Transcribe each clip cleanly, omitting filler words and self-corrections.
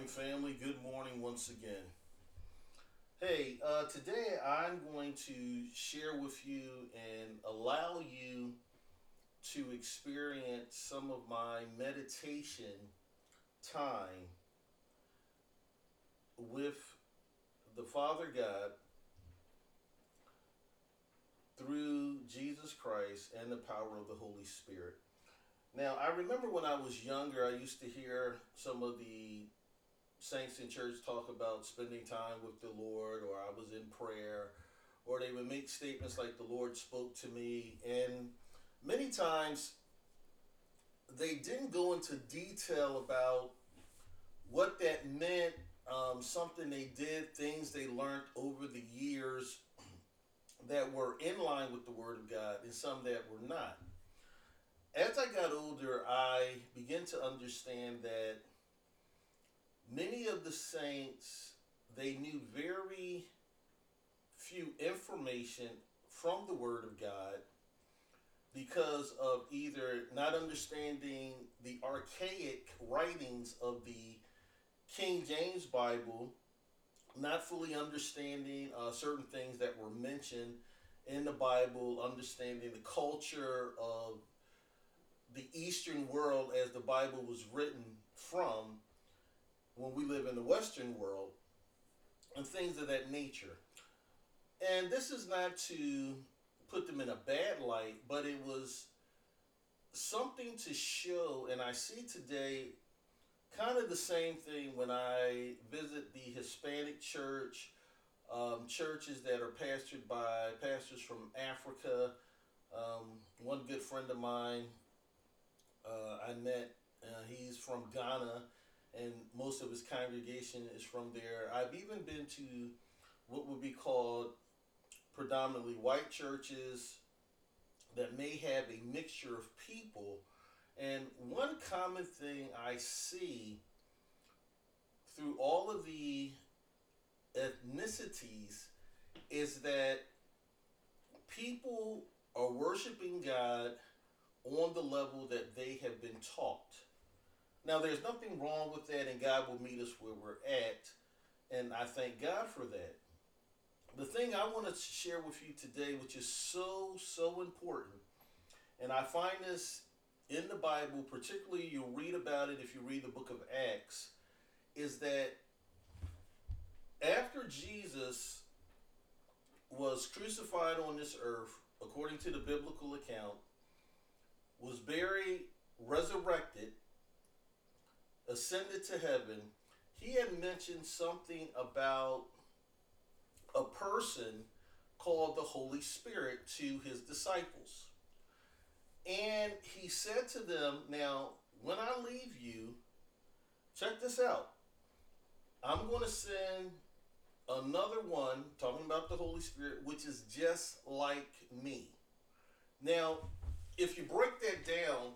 morning, family. Good morning once again. Hey, today I'm going to share with you and allow you to experience some of my meditation time with the Father God through Jesus Christ and the power of the Holy Spirit. Now, I remember when I was younger, I used to hear some of the saints in church talk about spending time with the Lord, or I was in prayer, or they would make statements like the Lord spoke to me. And many times, they didn't go into detail about what that meant, something they did, things they learned over the years that were in line with the Word of God and some that were not. As I got older, I began to understand that many of the saints, they knew very few information from the Word of God because of either not understanding the archaic writings of the King James Bible, not fully understanding certain things that were mentioned in the Bible, understanding the culture of the Eastern world as the Bible was written from when we live in the Western world, and things of that nature. And this is not to put them in a bad light, but it was something to show, and I see today kind of the same thing when I visit the Hispanic church, churches that are pastored by pastors from Africa. One good friend of mine, I met, he's from Ghana, and most of his congregation is from there. I've even been to what would be called predominantly white churches that may have a mixture of people. And one common thing I see through all of the ethnicities is that people are worshiping God on the level that they have been taught. Now, there's nothing wrong with that, and God will meet us where we're at, and I thank God for that. The thing I want to share with you today, which is so, so important, and I find this in the Bible, particularly you'll read about it if you read the book of Acts, is that after Jesus was crucified on this earth, according to the biblical account, was buried, resurrected, ascended to heaven, he had mentioned something about a person called the Holy Spirit to his disciples. And he said to them, now, when I leave you, check this out. I'm going to send another one, talking about the Holy Spirit, which is just like me. Now, if you break that down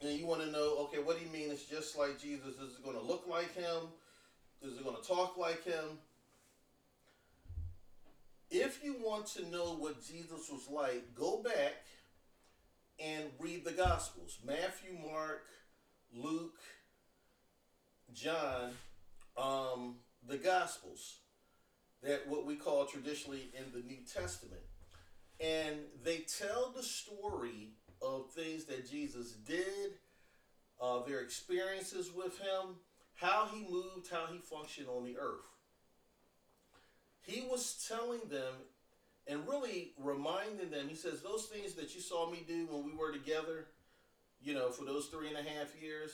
and you want to know, okay, what do you mean it's just like Jesus? Is it going to look like him? Is it going to talk like him? If you want to know what Jesus was like, go back and read the Gospels. Matthew, Mark, Luke, John, the Gospels, that what we call traditionally in the New Testament. And they tell the story of things that Jesus did, their experiences with him, how he moved, how he functioned on the earth. He was telling them and really reminding them, he says, those things that you saw me do when we were together, you know, for those 3.5 years,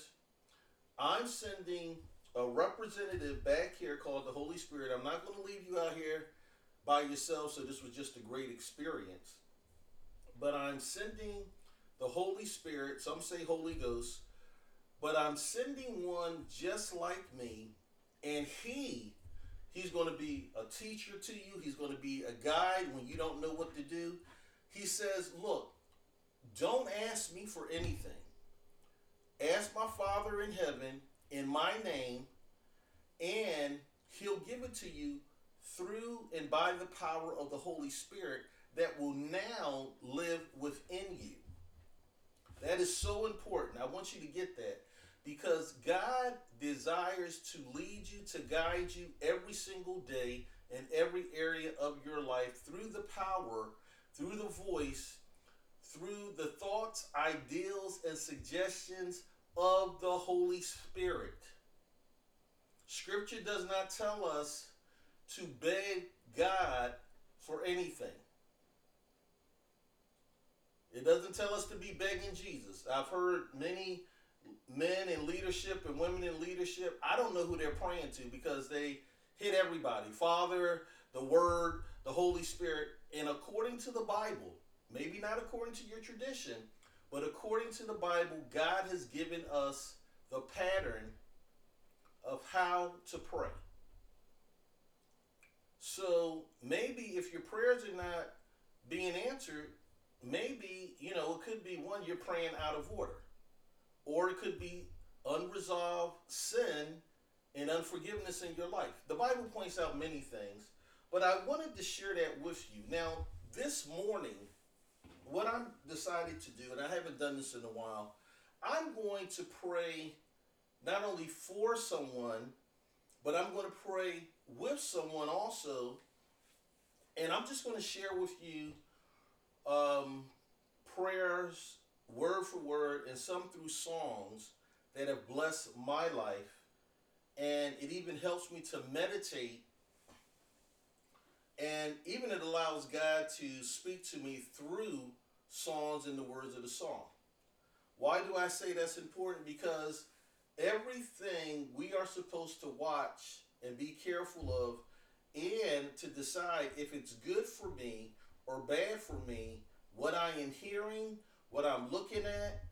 I'm sending a representative back here called the Holy Spirit. I'm not going to leave you out here by yourself, so this was just a great experience. But I'm sending the Holy Spirit, some say Holy Ghost, but I'm sending one just like me, and he's going to be a teacher to you. He's going to be a guide when you don't know what to do. He says, look, don't ask me for anything. Ask my Father in heaven in my name, and he'll give it to you through and by the power of the Holy Spirit that will now live within you. That is so important. I want you to get that. because God desires to lead you, to guide you every single day in every area of your life through the power, through the voice, through the thoughts, ideals, and suggestions of the Holy Spirit. Scripture does not tell us to beg God for anything. It doesn't tell us to be begging Jesus. I've heard many men in leadership and women in leadership, I don't know who they're praying to because they hit everybody. Father, the Word, the Holy Spirit, and according to the Bible, maybe not according to your tradition, but according to the Bible, God has given us the pattern of how to pray. So maybe if your prayers are not being answered, maybe, you know, it could be one, you're praying out of order. Or it could be unresolved sin and unforgiveness in your life. The Bible points out many things, but I wanted to share that with you. Now, this morning, what I'm decided to do, and I haven't done this in a while, I'm going to pray not only for someone, but I'm going to pray with someone also. And I'm just going to share with you prayers, word for word, and some through songs that have blessed my life. And it even helps me to meditate. And even it allows God to speak to me through songs and the words of the song. Why do I say that's important? Because everything we are supposed to watch and be careful of and to decide if it's good for me or bad for me, what I am hearing, what I'm looking at,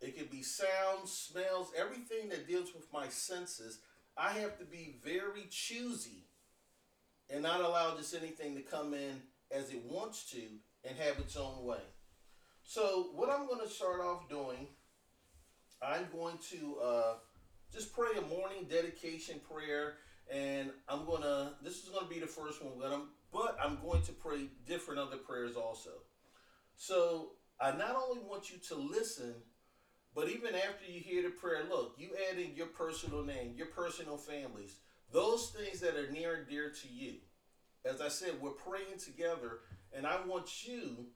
it could be sounds, smells, everything that deals with my senses. I have to be very choosy and not allow just anything to come in as it wants to and have its own way. So what I'm going to start off doing, I'm going to just pray a morning dedication prayer. And I'm going to, this is going to be the first one, but I'm going to pray different other prayers also. So I not only want you to listen, but even after you hear the prayer, look, you add in your personal name, your personal families, those things that are near and dear to you. As I said, we're praying together, and I want you,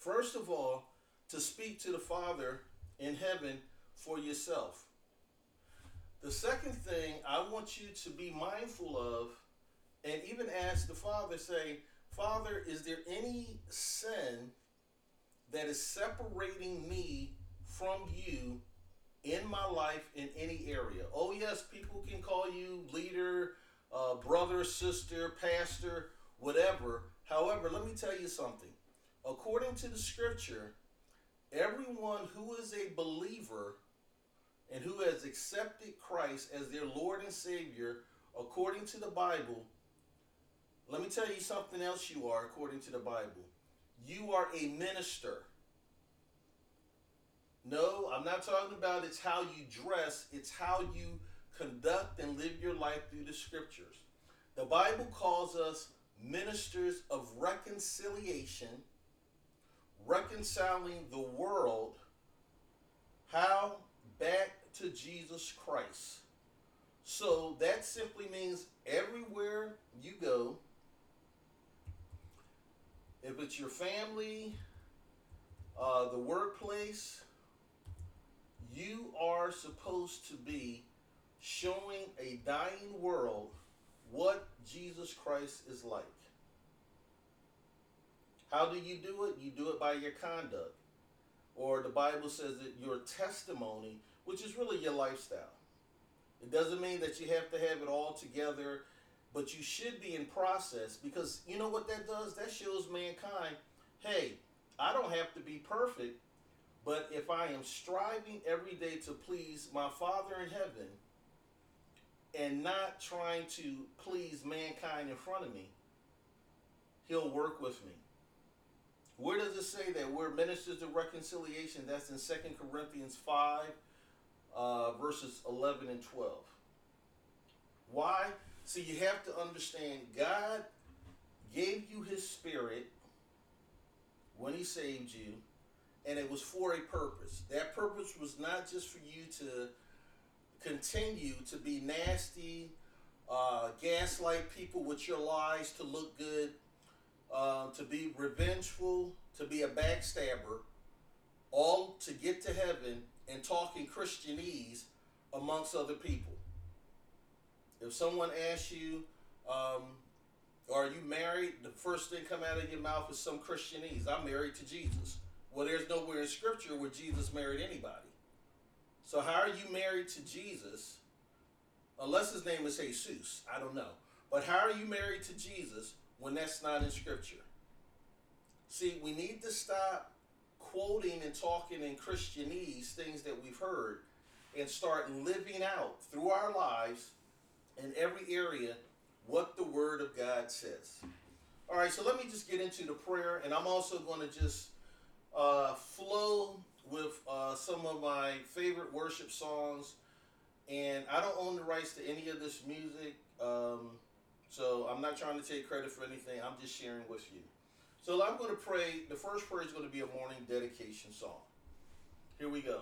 first of all, to speak to the Father in heaven for yourself. The second thing I want you to be mindful of, and even ask the Father, say, Father, is there any sin that is separating me from you in my life in any area? Oh, yes, people can call you leader, brother, sister, pastor, whatever. However, let me tell you something. According to the scripture, everyone who is a believer and who has accepted Christ as their Lord and Savior, according to the Bible, let me tell you something else you are, according to the Bible. You are a minister. No, I'm not talking about it's how you dress. It's how you conduct and live your life through the scriptures. The Bible calls us ministers of reconciliation, reconciling the world, how? Back to Jesus Christ. So that simply means everywhere you go, if it's your family, the workplace, you are supposed to be showing a dying world what Jesus Christ is like. How do you do it? You do it by your conduct. Or the Bible says that your testimony, which is really your lifestyle. It doesn't mean that you have to have it all together, but you should be in process, because you know what that does? That shows mankind, hey, I don't have to be perfect, but if I am striving every day to please my Father in heaven and not trying to please mankind in front of me, he'll work with me. Where does it say that we're ministers of reconciliation? That's in 2 Corinthians 5, verses 11 and 12. Why? So you have to understand God gave you his spirit when he saved you, and it was for a purpose. That purpose was not just for you to continue to be nasty, gaslight people with your lies to look good, to be revengeful, to be a backstabber, all to get to heaven and talk in Christianese amongst other people. If someone asks you, are you married? The first thing come out of your mouth is some Christianese. I'm married to Jesus. Well, there's nowhere in Scripture where Jesus married anybody. So how are you married to Jesus? Unless his name is Jesus, I don't know. But how are you married to Jesus when that's not in Scripture? See, we need to stop quoting and talking in Christianese things that we've heard and start living out through our lives in every area what the Word of God says. All right, so let me just get into the prayer, and I'm also going to just flow with some of my favorite worship songs. And I don't own the rights to any of this music, so I'm not trying to take credit for anything. I'm just sharing with you. So I'm going to pray. The first prayer is going to be a morning dedication song. Here we go.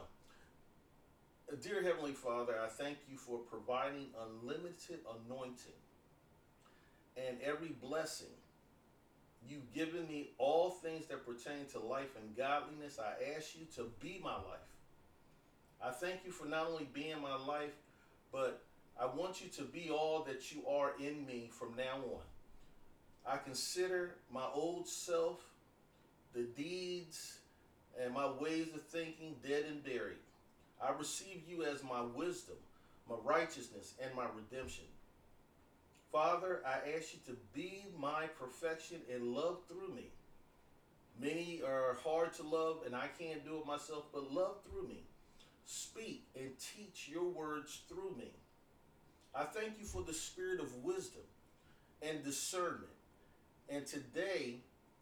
Dear Heavenly Father, I thank you for providing unlimited anointing and every blessing. You've given me all things that pertain to life and godliness. I ask you to be my life. I thank you for not only being my life, but I want you to be all that you are in me from now on. I consider my old self, the deeds, and my ways of thinking dead and buried. I receive you as my wisdom, my righteousness, and my redemption. Father, I ask you to be my perfection and love through me. Many are hard to love, and I can't do it myself, but love through me. Speak and teach your words through me. I thank you for the spirit of wisdom and discernment. And today,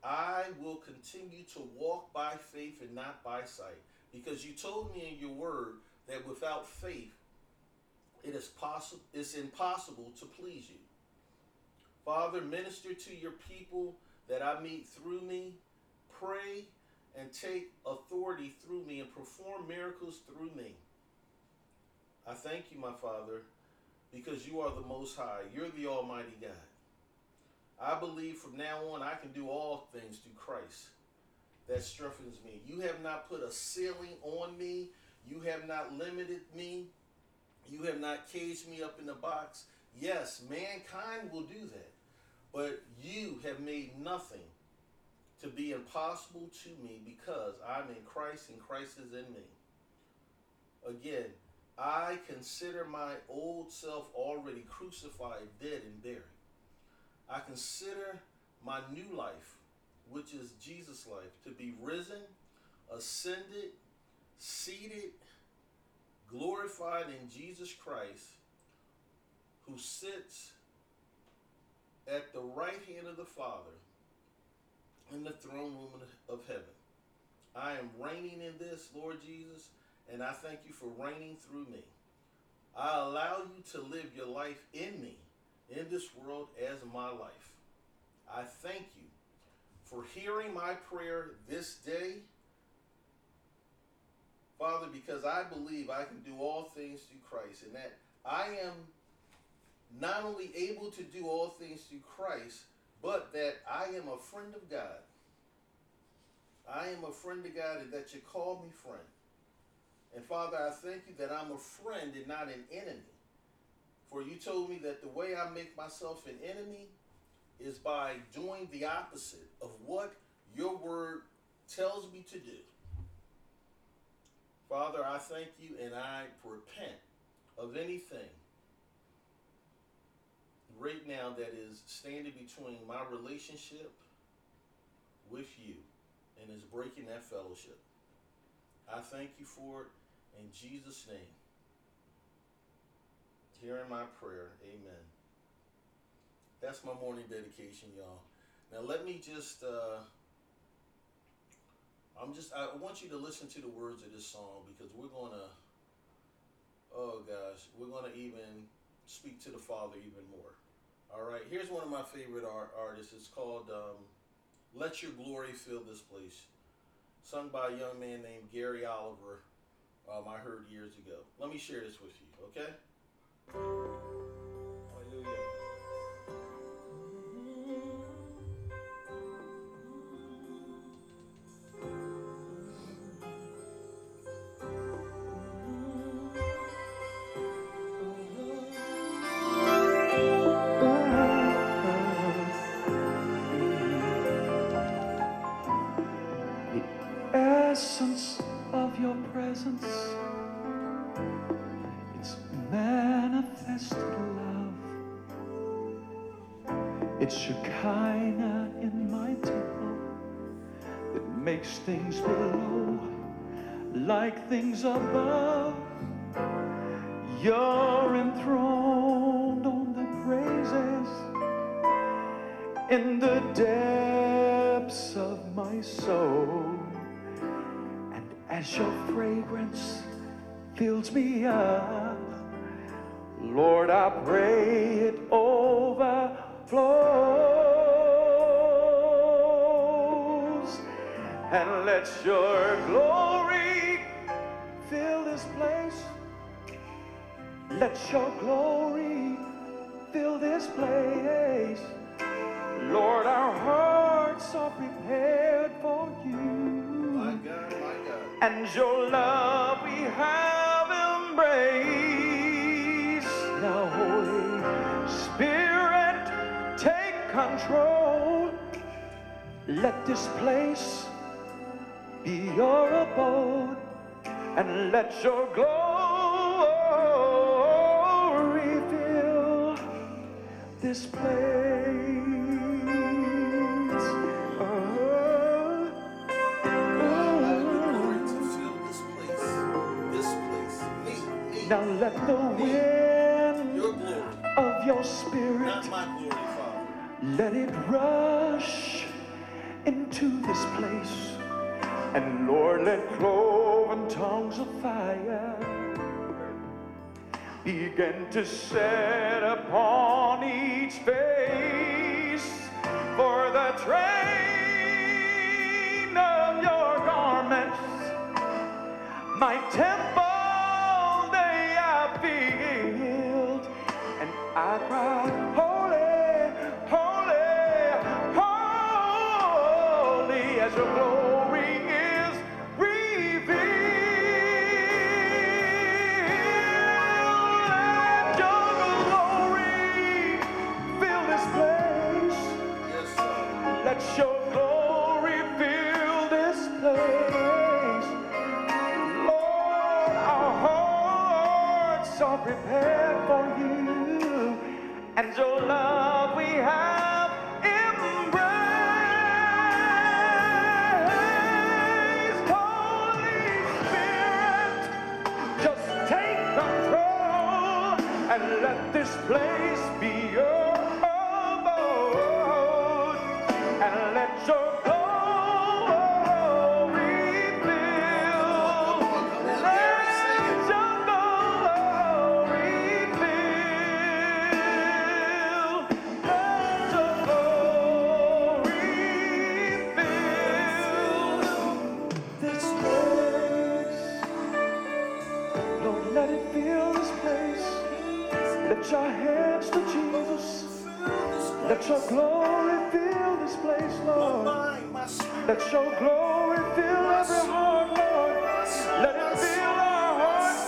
I will continue to walk by faith and not by sight, because you told me in your word that without faith, it's impossible to please you. Father, minister to your people that I meet through me. Pray and take authority through me and perform miracles through me. I thank you, my Father, because you are the Most High. You're the Almighty God. I believe from now on I can do all things through Christ that strengthens me. You have not put a ceiling on me. You have not limited me. You have not caged me up in a box. Yes, mankind will do that, but you have made nothing to be impossible to me, because I'm in Christ and Christ is in me. Again, I consider my old self already crucified, dead, and buried. I consider my new life, which is Jesus' life, to be risen, ascended, seated, glorified in Jesus Christ, who sits at the right hand of the Father in the throne room of heaven. I am reigning in this, Lord Jesus, and I thank you for reigning through me. I allow you to live your life in me, in this world, as my life. I thank you for hearing my prayer this day, Father, because I believe I can do all things through Christ, and that I am not only able to do all things through Christ, but that I am a friend of God. I am a friend of God, and that you call me friend. And Father, I thank you that I'm a friend and not an enemy. For you told me that the way I make myself an enemy is by doing the opposite of what your word tells me to do. Father, I thank you, and I repent of anything right now that is standing between my relationship with you and is breaking that fellowship. I thank you for it in Jesus' name. Hearing my prayer, amen. That's my morning dedication, y'all. Now let me just, I want you to listen to the words of this song, because we're going to, oh gosh, we're going to even speak to the Father even more. All right, here's one of my favorite artists. It's called Let Your Glory Fill This Place. sung by a young man named Gary Oliver, I heard years ago. Let me share this with you, okay? Hallelujah. Essence of your presence, it's manifested love. It's Shekinah in my temple that makes things below like things above. You're enthroned on the praises in the depths of my soul. As your fragrance fills me up, Lord, I pray it overflows. And let your glory fill this place. Let your glory fill this place. Lord, our hearts are prepared for you. And your love we have embraced. Now, Holy Spirit, take control. Let this place be your abode, and let your glory fill this place. Now let the wind of your spirit, let it rush into this place. And Lord, let cloven tongues of fire begin to set upon each face. For the train of your garments, my temple, I cry, holy, holy, holy, as your glory is revealed. Let your glory fill this place. Yes, sir. Let your glory fill this place. Lord, our hearts are prepared for you. And your love we have embraced. Holy Spirit, just take control and let this place be your abode. And let your glory fill. Let your your hands to Jesus. Let your glory fill this place, Lord. Let your glory fill every heart, Lord. Let it fill our hearts,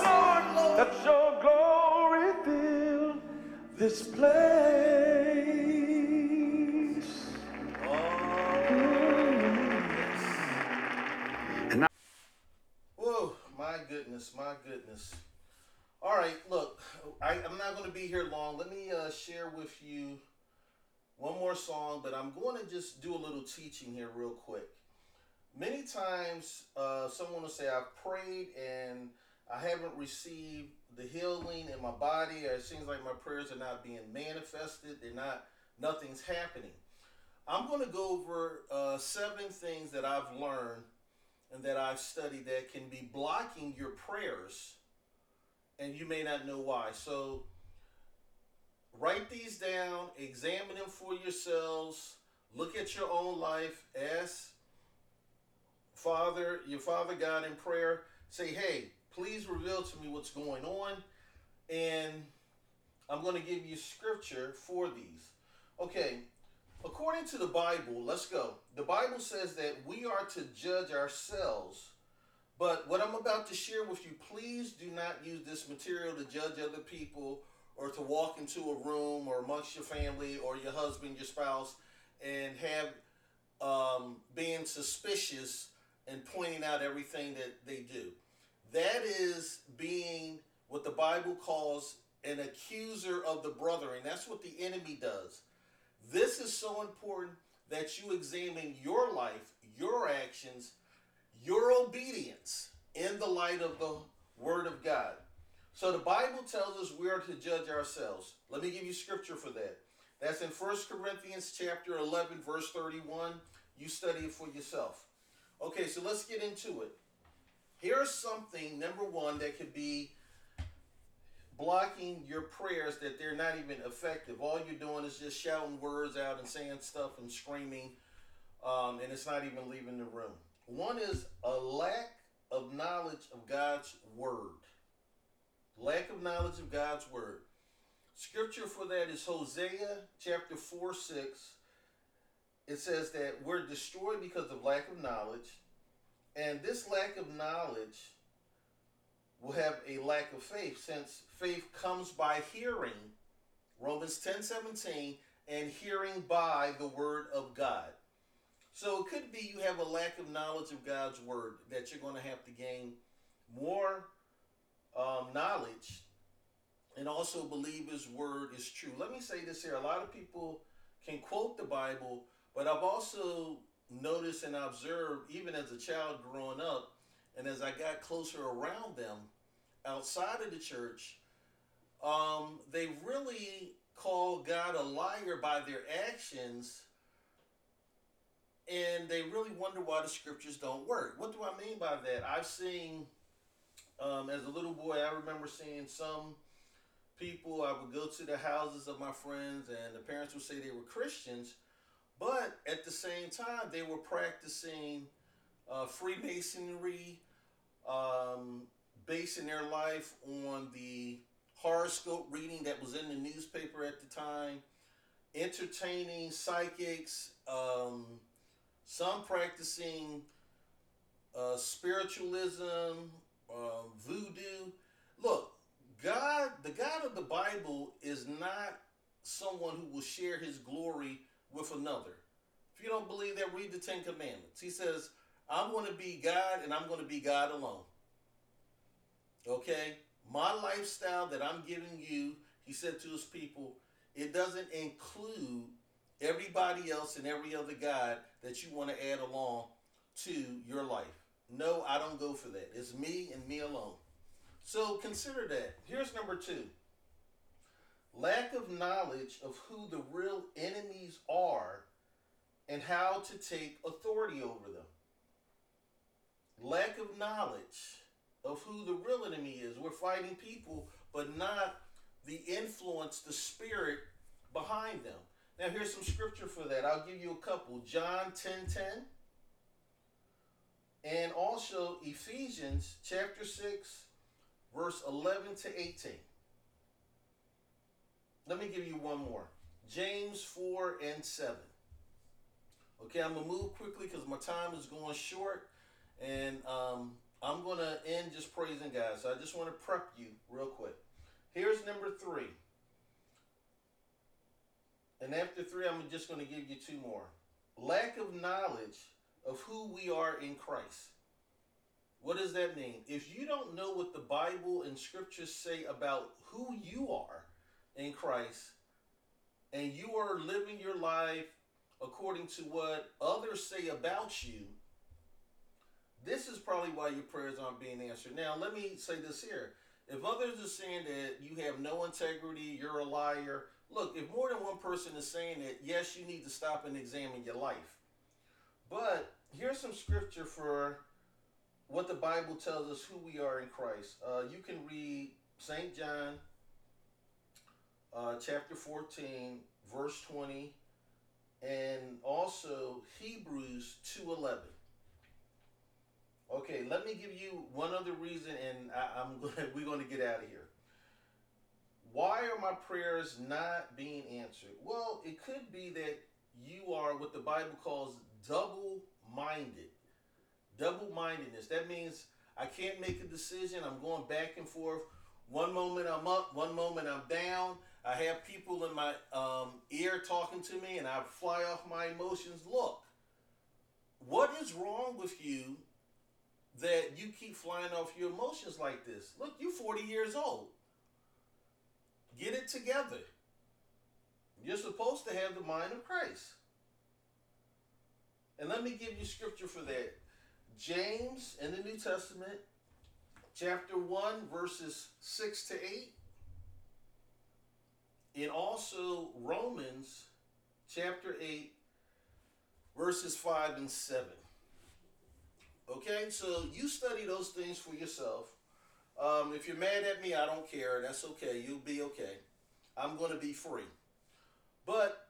Lord. Let your glory fill this place. Oh. Whoa, my goodness, my goodness. All right, look, I'm not going to be here long. Let me share with you one more song, but I'm going to just do a little teaching here real quick. Many times someone will say, I've prayed and I haven't received the healing in my body, or it seems like my prayers are not being manifested. Nothing's happening. I'm going to go over 7 things that I've learned and that I've studied that can be blocking your prayers, and you may not know why. So write these down, examine them for yourselves, look at your own life, ask Father, your Father God in prayer, say, hey, please reveal to me what's going on, and I'm going to give you scripture for these. Okay, according to the Bible, let's go. The Bible says that we are to judge ourselves, but what I'm about to share with you, please do not use this material to judge other people or to walk into a room or amongst your family or your husband, your spouse, and have being suspicious and pointing out everything that they do. That is being what the Bible calls an accuser of the brethren. That's what the enemy does. This is so important that you examine your life, your actions, your obedience in the light of the Word of God. So the Bible tells us we are to judge ourselves. Let me give you scripture for that. That's in 1 Corinthians chapter 11, verse 31. You study it for yourself. Okay, so let's get into it. Here's something, number one, that could be blocking your prayers, that they're not even effective. All you're doing is just shouting words out and saying stuff and screaming, and it's not even leaving the room. One is a lack of knowledge of God's word. Lack of knowledge of God's word. Scripture for that is Hosea chapter 4:6. It says that we're destroyed because of lack of knowledge. And this lack of knowledge will have a lack of faith, since faith comes by hearing, Romans 10:17, and hearing by the word of God. So it could be you have a lack of knowledge of God's word, that you're going to have to gain more knowledge and also believe his word is true. Let me say this here. A lot of people can quote the Bible, but I've also noticed and observed, even as a child growing up, and as I got closer around them outside of the church, they really call God a liar by their actions, and they really wonder why the scriptures don't work. What do I mean by that? I've seen, as a little boy, I remember seeing some people. I would go to the houses of my friends, and the parents would say they were Christians, but at the same time, they were practicing Freemasonry, basing their life on the horoscope reading that was in the newspaper at the time, entertaining psychics, some practicing spiritualism, voodoo. Look, God, the God of the Bible, is not someone who will share his glory with another. If you don't believe that, read the Ten Commandments. He says, I'm going to be God, and I'm going to be God alone. Okay? My lifestyle that I'm giving you, he said to his people, it doesn't include everybody else and every other God that you want to add along to your life. No, I don't go for that. It's me and me alone. So consider that. Here's number two. Lack of knowledge of who the real enemies are and how to take authority over them. Lack of knowledge of who the real enemy is. We're fighting people, but not the influence, the spirit behind them. Now, here's some scripture for that. I'll give you a couple. John 10:10, and also Ephesians chapter 6, verse 11 to 18. Let me give you one more. James 4:7. Okay, I'm going to move quickly because my time is going short. And I'm going to end just praising God. So I just want to prep you real quick. Here's number three. And after three, I'm just going to give you two more. Lack of knowledge of who we are in Christ. What does that mean? If you don't know what the Bible and scriptures say about who you are in Christ, and you are living your life according to what others say about you, this is probably why your prayers aren't being answered. Now, let me say this here. If others are saying that you have no integrity, you're a liar. Look, if more than one person is saying that, yes, you need to stop and examine your life. But here's some scripture for what the Bible tells us who we are in Christ. You can read St. John chapter 14, verse 20, and also Hebrews 2:11. Okay, let me give you one other reason, and we're going to get out of here. Why are my prayers not being answered? Well, it could be that you are what the Bible calls double-minded. Double-mindedness. That means I can't make a decision. I'm going back and forth. One moment I'm up, one moment I'm down. I have people in my ear talking to me, and I fly off my emotions. Look, what is wrong with you that you keep flying off your emotions like this? Look, you're 40 years old. Get it together. You're supposed to have the mind of Christ. And let me give you scripture for that. James in the New Testament, chapter 1, verses 6 to 8. And also Romans, chapter 8, verses 5 and 7. Okay, so you study those things for yourself. If you're mad at me, I don't care. That's okay. You'll be okay. I'm going to be free. But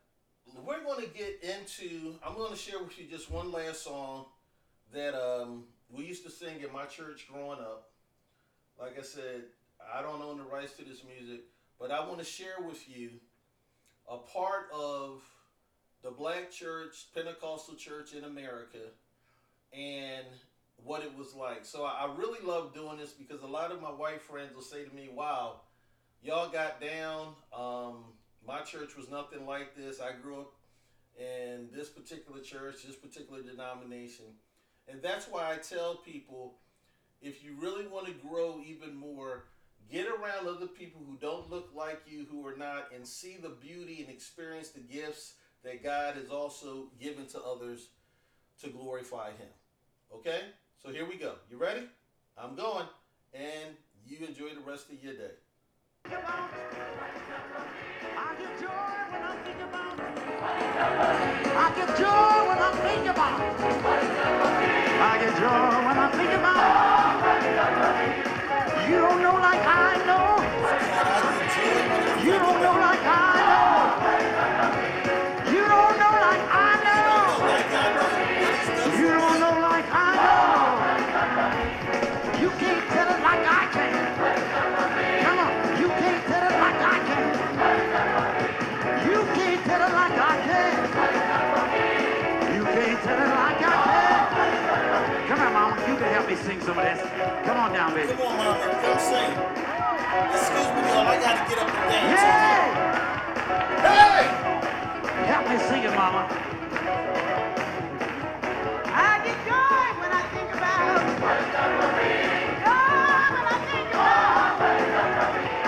we're going to get into, I'm going to share with you just one last song that we used to sing in my church growing up. Like I said, I don't own the rights to this music, but I want to share with you a part of the black church, Pentecostal church in America, and what it was like. So I really love doing this because a lot of my white friends will say to me, wow, y'all got down. My church was nothing like this. I grew up in this particular church, this particular denomination. And that's why I tell people, if you really want to grow even more, get around other people who don't look like you, who are not, and see the beauty and experience the gifts that God has also given to others to glorify Him. Okay? So here we go. You ready? I'm going. And you enjoy the rest of your day. I get joy when I think about it. I get joy when I think about it. I get joy when I think about it. You don't know like I know. You don't know like I know. You don't know like I know. You don't know like I know. You can't tell it like I can. Come on. You can't tell it like I can. You can't tell it like I can. You can't tell it like I can. Come on, Mama, you can help me sing some of this. Come on down, baby. Come on, Mama, come sing. Excuse me, y'all, I gotta get up and dance. Hey! Hey! Help me sing it, Mama. I get joy when I think about it. Joy when I think about it.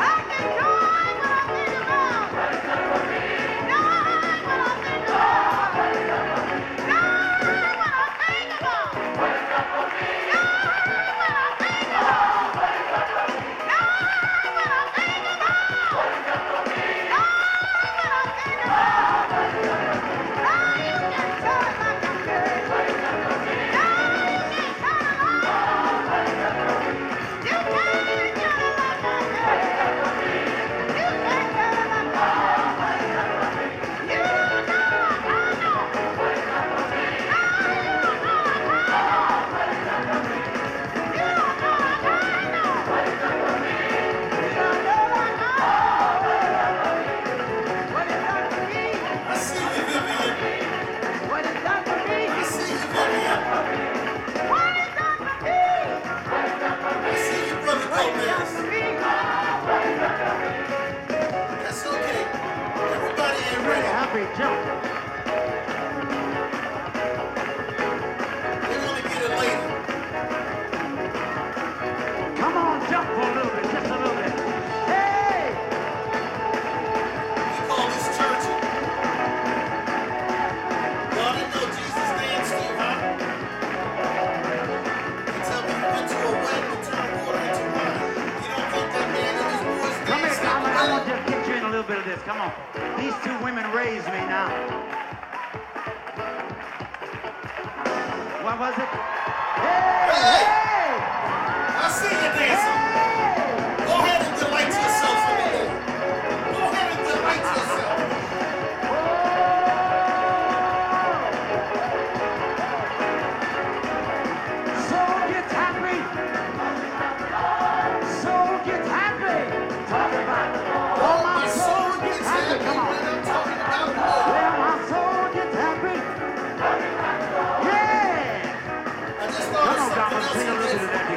Take a look at it.